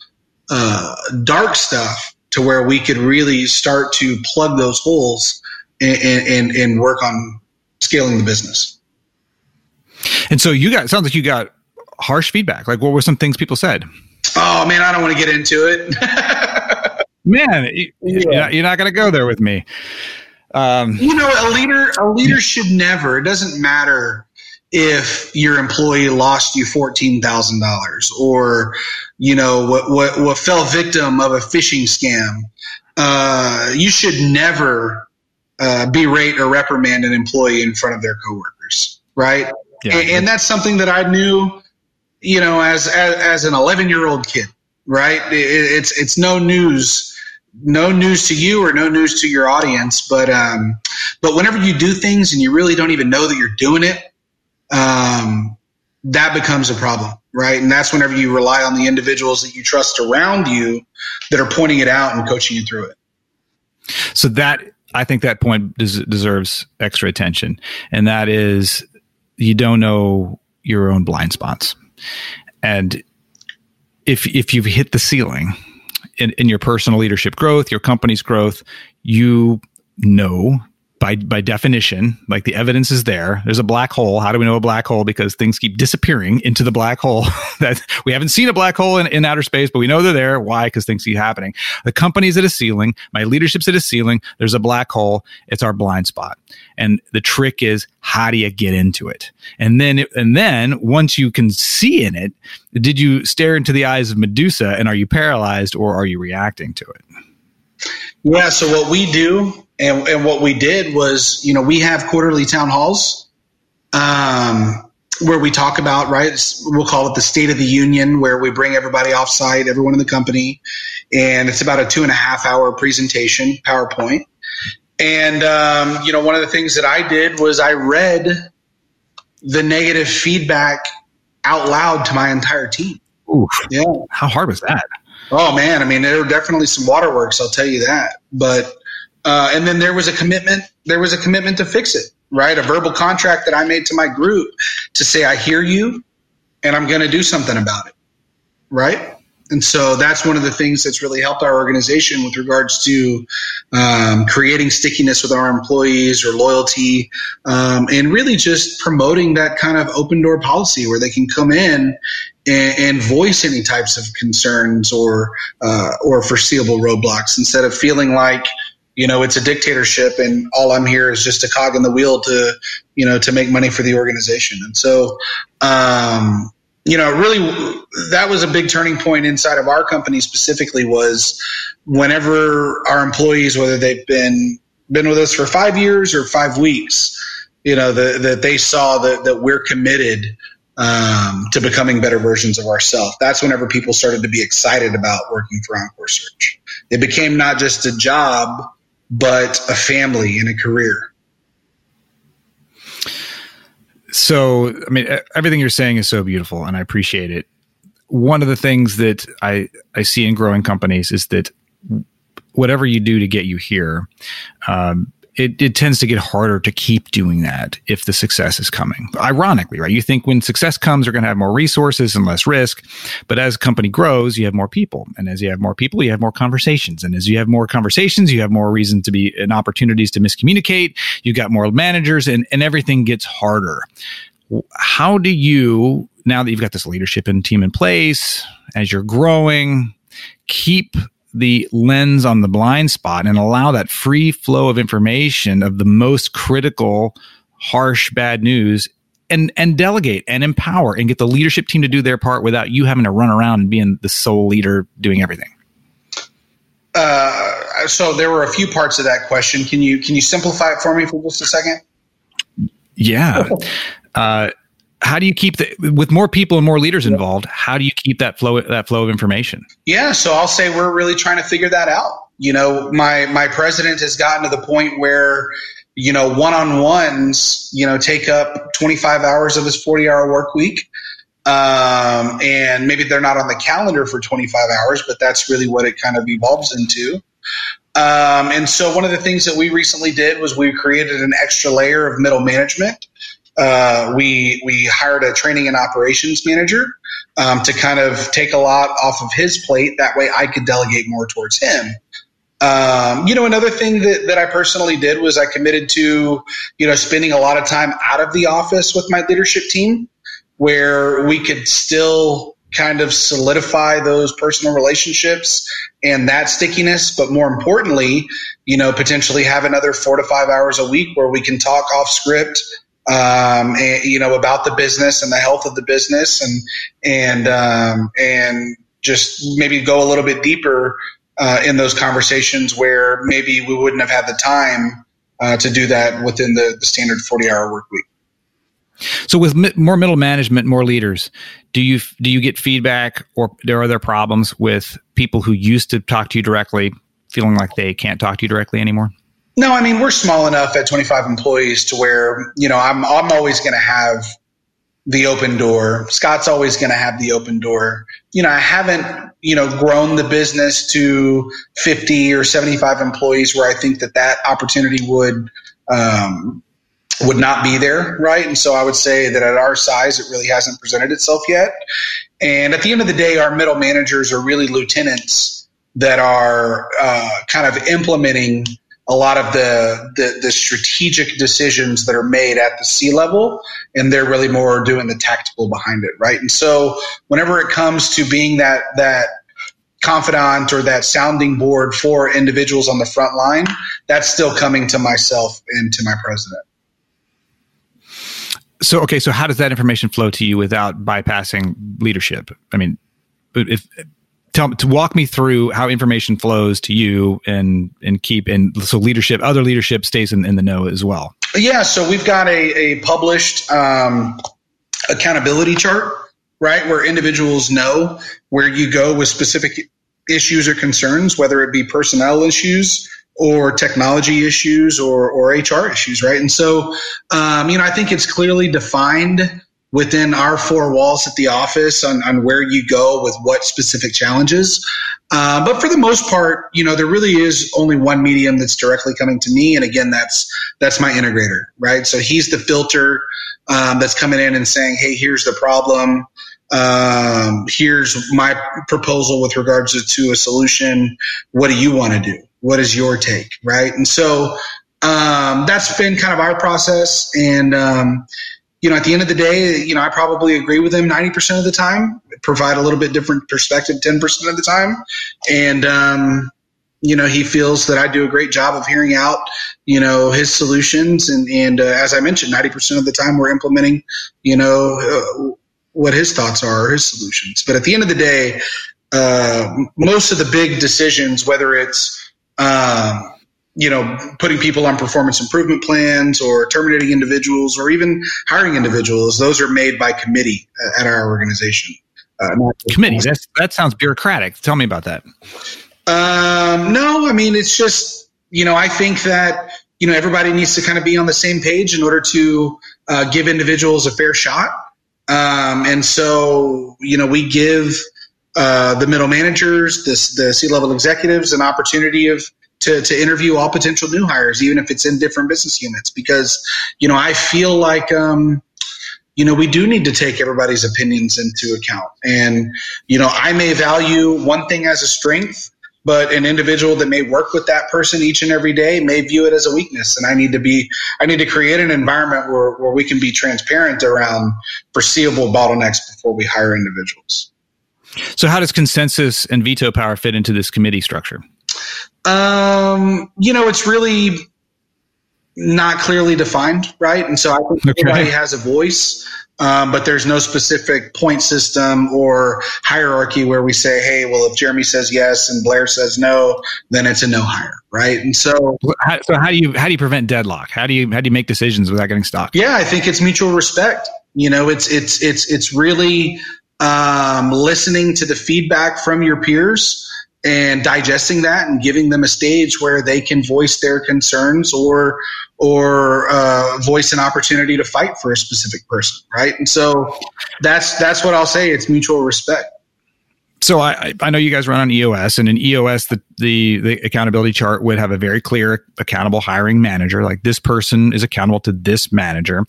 dark stuff to where we could really start to plug those holes and work on scaling the business. And so sounds like you got harsh feedback. Like, what were some things people said? Oh man, I don't want to get into it. Man, you're not going to go there with me. You know, a leader should never, it doesn't matter if your employee lost you $14,000 or, you know, what fell victim of a phishing scam. You should never berate or reprimand an employee in front of their coworkers, right? Yeah. And that's something that I knew, you know, as an 11-year-old kid, right? It's no news. No news to you or no news to your audience, but whenever you do things and you really don't even know that you're doing it, that becomes a problem, right? And that's whenever you rely on the individuals that you trust around you that are pointing it out and coaching you through it. So that, I think that point deserves extra attention. And that is, you don't know your own blind spots. And if you've hit the ceiling, in your personal leadership growth, your company's growth, you know, by definition, like the evidence is there. There's a black hole. How do we know a black hole? Because things keep disappearing into the black hole. That we haven't seen a black hole in outer space, but we know they're there. Why? Because things keep happening. The company's at a ceiling. My leadership's at a ceiling. There's a black hole. It's our blind spot. And the trick is, how do you get into it? And then once you can see in it, did you stare into the eyes of Medusa, and are you paralyzed or are you reacting to it? Yeah. So what we do and what we did was, you know, we have quarterly town halls where we talk about, right, we'll call it the State of the Union, where we bring everybody off site, everyone in the company. And it's about a 2.5-hour presentation, PowerPoint. And, you know, one of the things that I did was I read the negative feedback out loud to my entire team. Ooh, yeah. How hard was that? Oh, man. I mean, there were definitely some waterworks, I'll tell you that. But And then there was a commitment. There was a commitment to fix it, right? A verbal contract that I made to my group to say, I hear you and I'm going to do something about it, right? And so that's one of the things that's really helped our organization with regards to creating stickiness with our employees or loyalty, and really just promoting that kind of open door policy where they can come in and voice any types of concerns or foreseeable roadblocks instead of feeling like, you know, it's a dictatorship and all I'm here is just a cog in the wheel to, you know, to make money for the organization. And so, you know, really, that was a big turning point inside of our company specifically was whenever our employees, whether they've been with us for 5 years or 5 weeks, you know, that they saw that we're committed to becoming better versions of ourselves. That's whenever people started to be excited about working for Encore Search. It became not just a job, but a family and a career. So, I mean, everything you're saying is so beautiful and I appreciate it. One of the things that I see in growing companies is that whatever you do to get you here, it tends to get harder to keep doing that if the success is coming. Ironically, right? You think when success comes, you're going to have more resources and less risk. But as a company grows, you have more people. And as you have more people, you have more conversations. And as you have more conversations, you have more reason to be and opportunities to miscommunicate. You've got more managers and everything gets harder. How do you, now that you've got this leadership and team in place, as you're growing, keep the lens on the blind spot and allow that free flow of information of the most critical, harsh, bad news and delegate and empower and get the leadership team to do their part without you having to run around and being the sole leader doing everything? So there were a few parts of that question. Can you simplify it for me for just a second? Yeah. How do you keep with more people and more leaders involved, how do you keep that flow of information? Yeah. So I'll say we're really trying to figure that out. You know, my president has gotten to the point where, you know, one-on-ones, you know, take up 25 hours of his 40-hour work week. And maybe they're not on the calendar for 25 hours, but that's really what it kind of evolves into. And so one of the things that we recently did was we created an extra layer of middle management. We hired a training and operations manager to kind of take a lot off of his plate. That way I could delegate more towards him. You know, another thing that I personally did was I committed to, you know, spending a lot of time out of the office with my leadership team where we could still kind of solidify those personal relationships and that stickiness. But more importantly, you know, potentially have another 4 to 5 hours a week where we can talk off script, and, you know, about the business and the health of the business and just maybe go a little bit deeper, in those conversations where maybe we wouldn't have had the time, to do that within the standard 40-hour work week. So with more middle management, more leaders, do you get feedback or are there problems with people who used to talk to you directly feeling like they can't talk to you directly anymore? No, I mean, we're small enough at 25 employees to where, you know, I'm always going to have the open door. Scott's always going to have the open door. You know, I haven't, you know, grown the business to 50 or 75 employees where I think that opportunity would not be there, right? And so I would say that at our size, it really hasn't presented itself yet. And at the end of the day, our middle managers are really lieutenants that are kind of implementing a lot of the strategic decisions that are made at the C-level, and they're really more doing the tactical behind it, right? And so whenever it comes to being that confidant or that sounding board for individuals on the front line, that's still coming to myself and to my president. So, okay, so how does that information flow to you without bypassing leadership? I mean, walk me through how information flows to you and so leadership, other leadership stays in the know as well. Yeah. So we've got a published accountability chart, right? Where individuals know where you go with specific issues or concerns, whether it be personnel issues or technology issues or HR issues. Right. And so, you know, I think it's clearly defined within our four walls at the office on where you go with what specific challenges. But for the most part, you know, there really is only one medium that's directly coming to me. And again, that's my integrator, right? So he's the filter that's coming in and saying, hey, here's the problem. Here's my proposal with regards to a solution. What do you want to do? What is your take, right? And so that's been kind of our process. And, you know, at the end of the day, you know, I probably agree with him 90% of the time, provide a little bit different perspective 10% of the time. And, you know, he feels that I do a great job of hearing out, you know, his solutions. And as I mentioned, 90% of the time we're implementing, you know, what his thoughts are or his solutions. But at the end of the day, most of the big decisions, whether it's, you know, putting people on performance improvement plans or terminating individuals or even hiring individuals, those are made by committee at our organization. Committees, that sounds bureaucratic. Tell me about that. No, I mean, it's just, you know, I think that, you know, everybody needs to kind of be on the same page in order to give individuals a fair shot. And so, you know, we give the middle managers, the C-level executives, an opportunity to interview all potential new hires, even if it's in different business units, because, you know, I feel like, you know, we do need to take everybody's opinions into account. And, you know, I may value one thing as a strength, but an individual that may work with that person each and every day may view it as a weakness. And I need to create an environment where we can be transparent around foreseeable bottlenecks before we hire individuals. So how does consensus and veto power fit into this committee structure? You know, it's really not clearly defined, right? And so I think everybody has a voice, but there's no specific point system or hierarchy where we say, hey, well, if Jeremy says yes and Blair says no, then it's a no hire, right? And so how do you prevent deadlock? How do you make decisions without getting stuck? Yeah, I think it's mutual respect. You know, it's really listening to the feedback from your peers and digesting that and giving them a stage where they can voice their concerns or voice an opportunity to fight for a specific person, right? And so that's what I'll say. It's mutual respect. So I know you guys run on EOS, and in EOS, the accountability chart would have a very clear accountable hiring manager. Like, this person is accountable to this manager.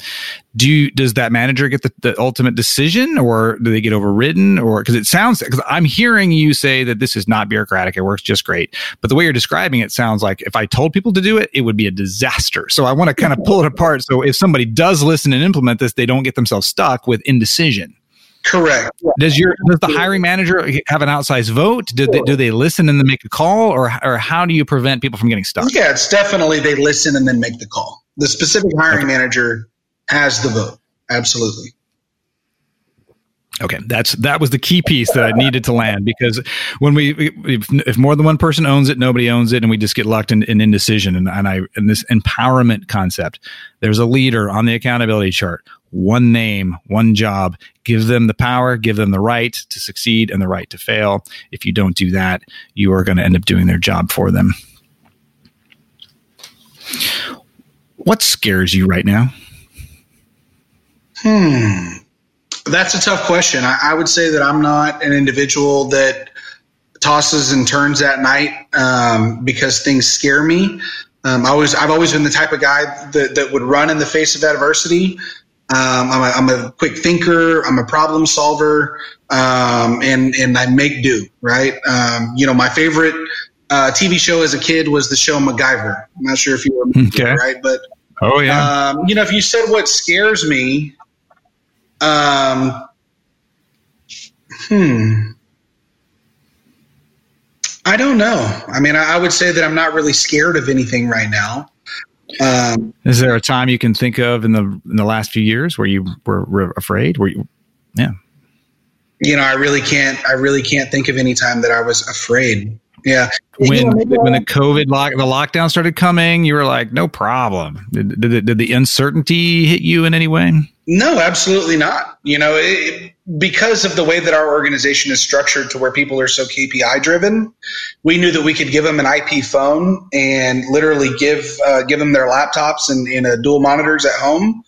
Does that manager get the ultimate decision, or do they get overridden? Or because I'm hearing you say that this is not bureaucratic, it works just great. But the way you're describing it sounds like if I told people to do it, it would be a disaster. So I want to kind of pull it apart. So if somebody does listen and implement this, they don't get themselves stuck with indecision. Correct. Does the hiring manager have an outsized vote? Do they listen and then make a call, or how do you prevent people from getting stuck? Yeah, it's definitely they listen and then make the call. The specific hiring manager has the vote. Absolutely. Okay, that was the key piece that I needed to land, because when if more than one person owns it, nobody owns it, and we just get locked in indecision. And this empowerment concept, there's a leader on the accountability chart. One name, one job. Give them the power, give them the right to succeed and the right to fail. If you don't do that, you are going to end up doing their job for them. What scares you right now? That's a tough question. I would say that I'm not an individual that tosses and turns at night because things scare me. I've always been the type of guy that would run in the face of adversity. I'm a quick thinker. I'm a problem solver, and I make do, right? You know, my favorite TV show as a kid was the show MacGyver. I'm not sure if you remember, right? But oh yeah, you know, if you said what scares me. I don't know. I mean, I would say that I'm not really scared of anything right now. Is there a time you can think of in the last few years where you were afraid? Yeah. You know, I really can't think of any time that I was afraid. Yeah. When the COVID lockdown started coming, you were like, no problem. Did the uncertainty hit you in any way? No, absolutely not. You know, because of the way that our organization is structured to where people are so KPI driven, we knew that we could give them an IP phone and literally give them their laptops and dual monitors at home.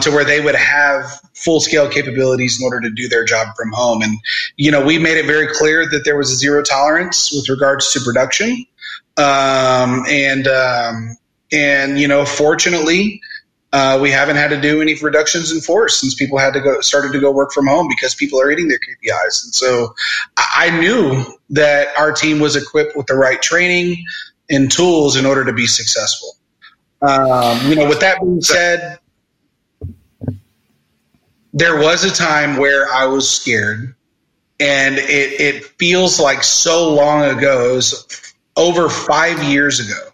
to where they would have full-scale capabilities in order to do their job from home. And, you know, we made it very clear that there was a zero tolerance with regards to production. And you know, fortunately, we haven't had to do any reductions in force since people had to started to go work from home because people are hitting their KPIs. And so I knew that our team was equipped with the right training and tools in order to be successful. You know, with that being said, there was a time where I was scared, and it feels like so long ago. It was over 5 years ago.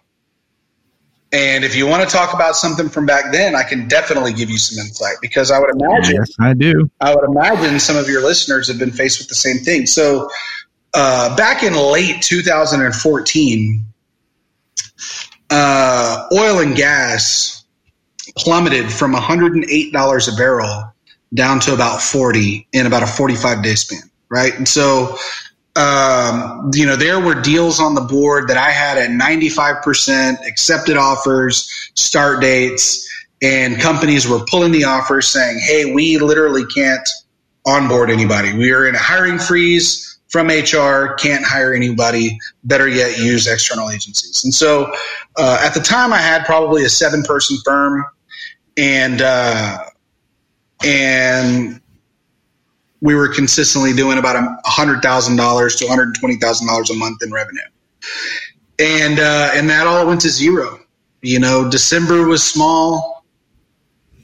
And if you want to talk about something from back then, I can definitely give you some insight, because I would imagine, yes, I do. I would imagine some of your listeners have been faced with the same thing. So back in late 2014, oil and gas plummeted from $108 a barrel down to about 40 in about a 45-day span, right? And so, you know, there were deals on the board that I had at 95% accepted offers, start dates, and companies were pulling the offers saying, hey, we literally can't onboard anybody. We are in a hiring freeze from HR, can't hire anybody, better yet use external agencies. And so at the time I had probably a 7-person firm, and we were consistently doing about $100,000 to $120,000 a month in revenue. And that all went to zero. You know, December was small.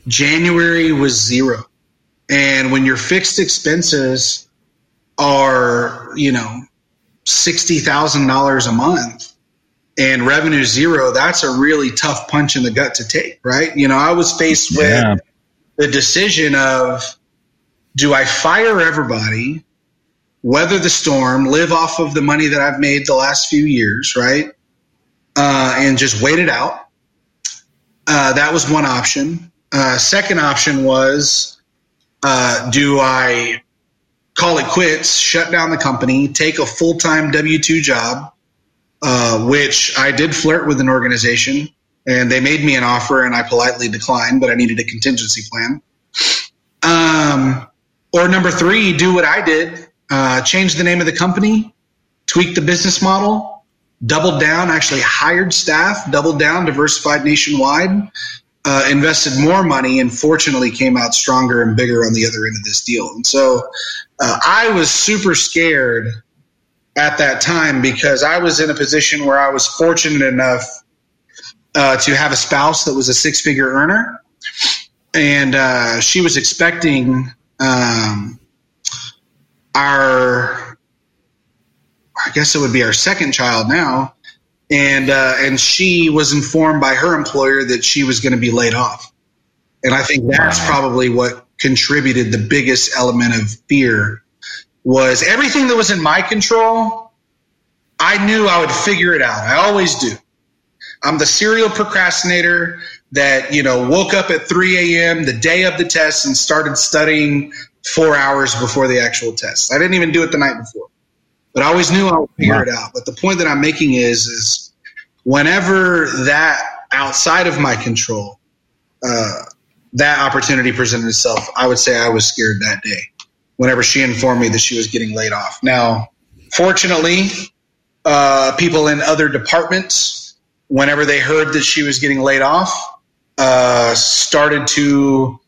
January was zero. And when your fixed expenses are, you know, $60,000 a month and revenue zero, that's a really tough punch in the gut to take, right? You know, I was faced with the decision of, do I fire everybody, weather the storm, live off of the money that I've made the last few years, right? And just wait it out. That was one option. Second option was, do I call it quits, shut down the company, take a full-time W-2 job, which I did flirt with an organization, and they made me an offer and I politely declined, but I needed a contingency plan. Or number three, do what I did, change the name of the company, tweak the business model, doubled down, actually hired staff, doubled down, diversified nationwide, invested more money, and fortunately came out stronger and bigger on the other end of this deal. And so I was super scared at that time because I was in a position where I was fortunate enough to have a spouse that was a six-figure earner, and she was expecting I guess it would be our second child now. And she was informed by her employer that she was going to be laid off. And I think that's probably what contributed the biggest element of fear. Was everything that was in my control, I knew I would figure it out. I always do. I'm the serial procrastinator that, you know, woke up at 3 a.m. the day of the test and started studying 4 hours before the actual test. I didn't even do it the night before, but I always knew I would figure it out. But the point that I'm making is whenever that outside of my control, that opportunity presented itself, I would say I was scared that day whenever she informed me that she was getting laid off. Now, fortunately, people in other departments, whenever they heard that she was getting laid off, started to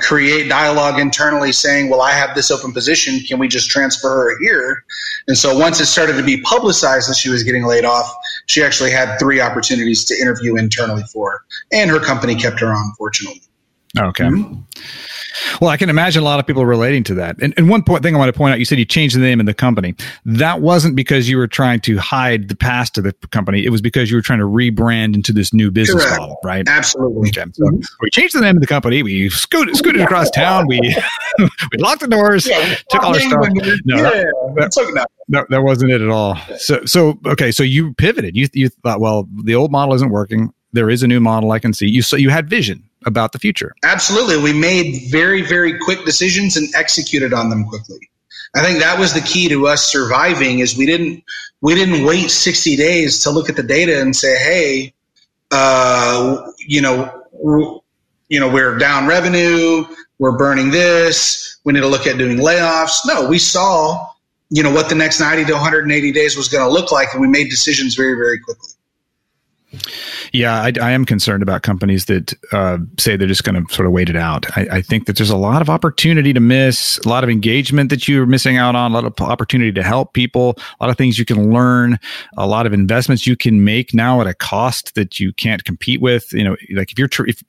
create dialogue internally saying, well, I have this open position. Can we just transfer her here? And so once it started to be publicized that she was getting laid off, she actually had 3 opportunities to interview internally for her. And her company kept her on, fortunately. Okay. Mm-hmm. Well, I can imagine a lot of people relating to that. And one thing I want to point out, you said you changed the name of the company. That wasn't because you were trying to hide the past of the company. It was because you were trying to rebrand into this new business model, right? Absolutely. Okay. So we changed the name of the company. We scooted across town. We locked the doors, took all our stuff. No, that wasn't it at all. So you pivoted. You thought, well, the old model isn't working. There is a new model I can see. So you had vision about the future. Absolutely. We made very, very quick decisions and executed on them quickly. I think that was the key to us surviving is we didn't wait 60 days to look at the data and say, hey, you know, you know, we're down revenue, we're burning this, we need to look at doing layoffs. No, we saw, you know, what the next 90 to 180 days was going to look like, and we made decisions very, very quickly. Yeah, I am concerned about companies that say they're just going to sort of wait it out. I think that there's a lot of opportunity to miss, a lot of engagement that you're missing out on, a lot of opportunity to help people, a lot of things you can learn, a lot of investments you can make now at a cost that you can't compete with. You know, like if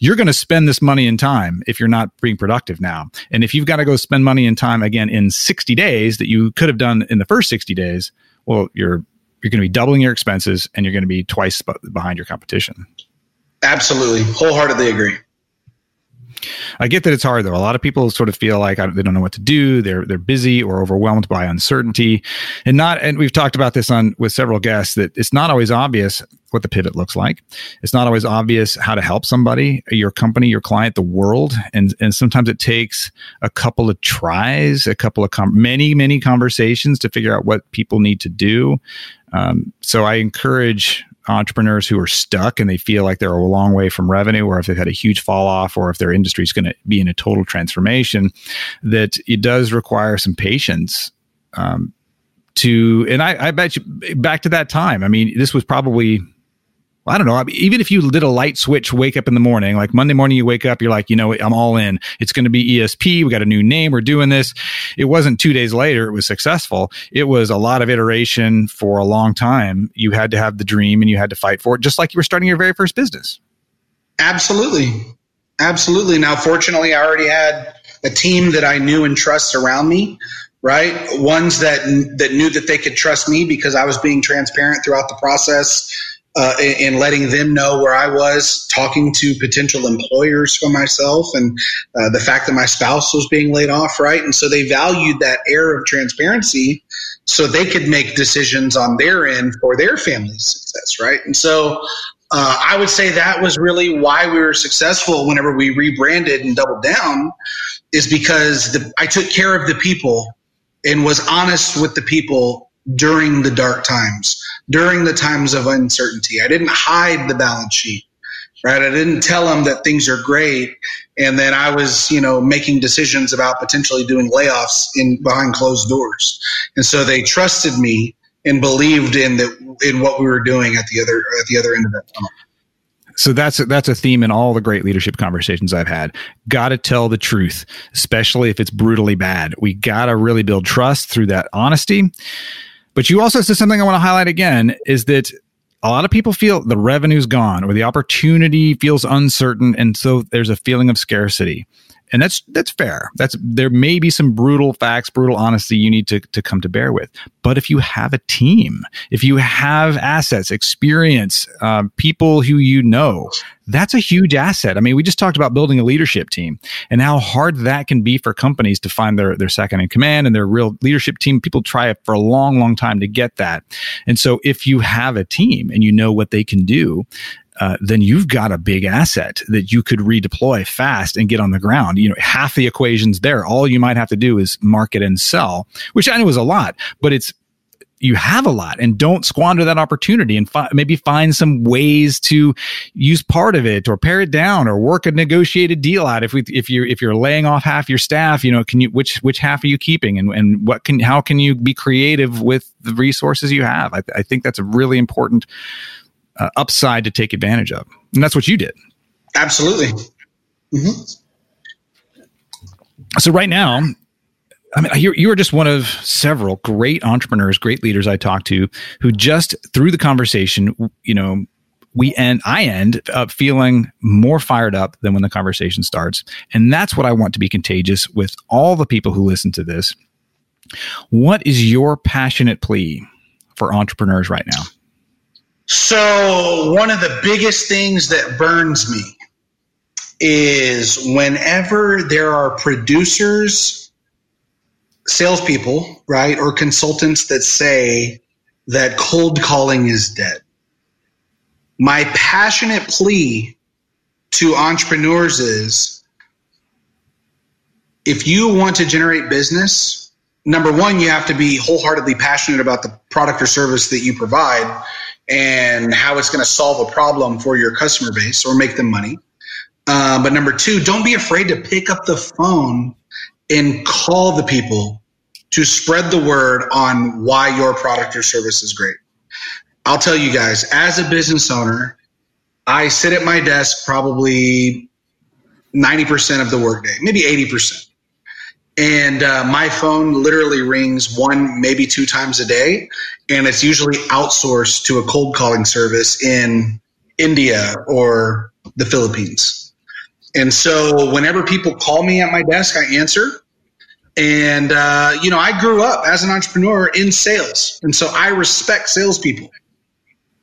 you're going to spend this money and time if you're not being productive now, and if you've got to go spend money and time again in 60 days that you could have done in the first 60 days, well, you're going to be doubling your expenses and you're going to be twice behind your competition. Absolutely. Wholeheartedly agree. I get that it's hard though. A lot of people sort of feel like they don't know what to do. They're busy or overwhelmed by uncertainty and we've talked about this with several guests that it's not always obvious what the pivot looks like. It's not always obvious how to help somebody, your company, your client, the world. And sometimes it takes a couple of tries, many conversations to figure out what people need to do. So I encourage entrepreneurs who are stuck and they feel like they're a long way from revenue, or if they've had a huge fall off, or if their industry is going to be in a total transformation, that it does require some patience. I bet you back to that time. I mean, this was probably, I don't know, even if you did a light switch, wake up in the morning, like Monday morning, you wake up, you're like, you know, I'm all in. It's going to be ESP. We got a new name. We're doing this. It wasn't 2 days later. It was successful. It was a lot of iteration for a long time. You had to have the dream and you had to fight for it, just like you were starting your very first business. Absolutely. Now, fortunately, I already had a team that I knew and trust around me, right? Ones that knew that they could trust me because I was being transparent throughout the process. And letting them know where I was, talking to potential employers for myself, and the fact that my spouse was being laid off, right? And so they valued that air of transparency so they could make decisions on their end for their family's success, right? And so I would say that was really why we were successful whenever we rebranded and doubled down, is because I took care of the people and was honest with the people during the dark times, during the times of uncertainty. I didn't hide the balance sheet, right? I didn't tell them that things are great. And then I was, you know, making decisions about potentially doing layoffs behind closed doors. And so they trusted me and believed in what we were doing at the other end of that tunnel. So that's a theme in all the great leadership conversations I've had. Got to tell the truth, especially if it's brutally bad. We got to really build trust through that honesty. But you also said something I want to highlight again, is that a lot of people feel the revenue's gone or the opportunity feels uncertain. And so there's a feeling of scarcity. And that's fair. There may be some brutal facts, brutal honesty you need to come to bear with. But if you have a team, if you have assets, experience, people who you know, that's a huge asset. I mean, we just talked about building a leadership team and how hard that can be for companies to find their second in command and their real leadership team. People try it for a long, long time to get that. And so if you have a team and you know what they can do, then you've got a big asset that you could redeploy fast and get on the ground. You know, half the equation's there. All you might have to do is market and sell, which I know is a lot, but you have a lot, and don't squander that opportunity, and maybe find some ways to use part of it or pare it down or work a negotiated deal out. If you're laying off half your staff, you know, which half are you keeping, and how can you be creative with the resources you have? I think that's a really important upside to take advantage of. And that's what you did. Absolutely. Mm-hmm. So right now, I mean, you are just one of several great entrepreneurs, great leaders I talk to who just through the conversation, you know, I end up feeling more fired up than when the conversation starts. And that's what I want to be contagious with all the people who listen to this. What is your passionate plea for entrepreneurs right now? So one of the biggest things that burns me is whenever there are producers, salespeople, right, or consultants that say that cold calling is dead. My passionate plea to entrepreneurs is, if you want to generate business, number one, you have to be wholeheartedly passionate about the product or service that you provide and how it's going to solve a problem for your customer base or make them money. But number two, don't be afraid to pick up the phone and call the people to spread the word on why your product or service is great. I'll tell you guys, as a business owner, I sit at my desk probably 90% of the workday, maybe 80%. And my phone literally rings one, maybe two times a day. And it's usually outsourced to a cold calling service in India or the Philippines. And so whenever people call me at my desk, I answer. And, I grew up as an entrepreneur in sales. And so I respect salespeople.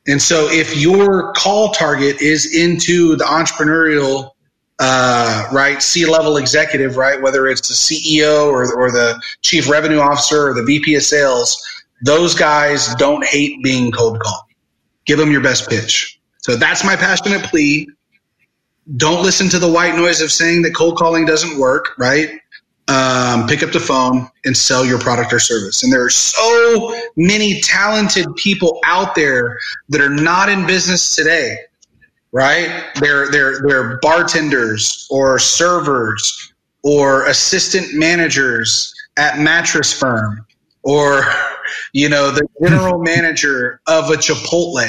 And so if your call target is into the entrepreneurial C-level executive, right, whether it's the CEO or the chief revenue officer or the VP of sales, those guys don't hate being cold called. Give them your best pitch. So that's my passionate plea. Don't listen to the white noise of saying that cold calling doesn't work, right? Pick up the phone and sell your product or service. And there are so many talented people out there that are not in business today. Right? They're bartenders or servers or assistant managers at Mattress Firm or, the general manager of a Chipotle.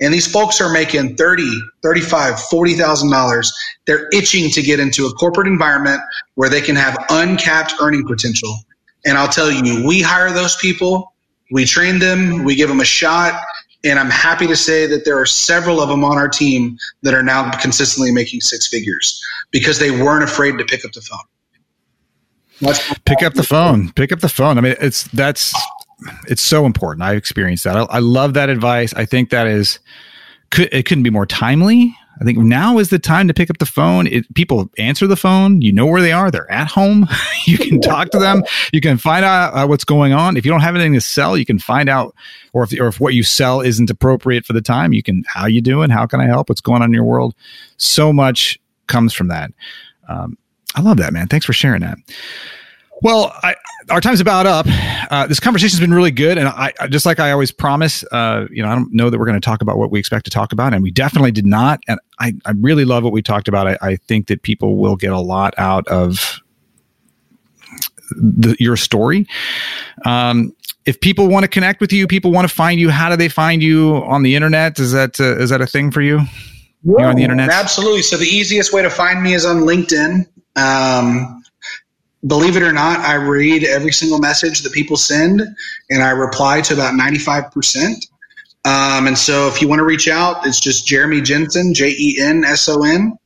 And these folks are making $30,000, $35,000, $40,000. They're itching to get into a corporate environment where they can have uncapped earning potential. And I'll tell you, we hire those people, we train them, we give them a shot. And I'm happy to say that there are several of them on our team that are now consistently making six figures because they weren't afraid to pick up the phone. Pick up the phone. I mean, it's so important. I've experienced that. I love that advice. I think that it couldn't be more timely. I think now is the time to pick up the phone. People answer the phone. You know where they are. They're at home. You can talk to them. You can find out what's going on. If you don't have anything to sell, you can find out, or if what you sell isn't appropriate for the time, you can, how you doing? How can I help? What's going on in your world? So much comes from that. I love that, man. Thanks for sharing that. Well, our time's about up. This conversation's been really good. And I just like I always promise, I don't know that we're going to talk about what we expect to talk about. And we definitely did not. And I really love what we talked about. I think that people will get a lot out of your story. If people want to connect with you, people want to find you, how do they find you on the internet? Is that a thing for you? Whoa, you're on the internet? Absolutely. So the easiest way to find me is on LinkedIn. Believe it or not, I read every single message that people send, and I reply to about 95%. And so if you want to reach out, it's just Jeremy Jensen, Jenson.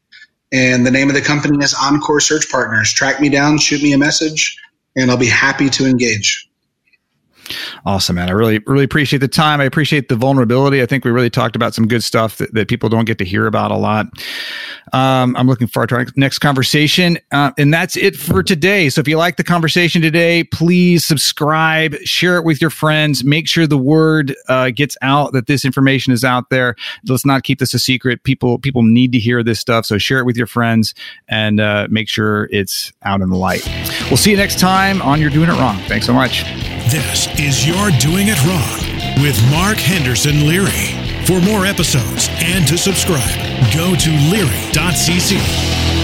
And the name of the company is Encore Search Partners. Track me down, shoot me a message, and I'll be happy to engage. Awesome, man. I really, really appreciate the time. I appreciate the vulnerability. I think we really talked about some good stuff that people don't get to hear about a lot. I'm looking forward to our next conversation. And that's it for today. So if you like the conversation today, please subscribe, share it with your friends. Make sure the word gets out that this information is out there. Let's not keep this a secret. People need to hear this stuff. So share it with your friends and make sure it's out in the light. We'll see you next time on You're Doing It Wrong. Thanks so much. This is You're Doing It Wrong with Mark Henderson Leary. For more episodes and to subscribe, go to leary.cc.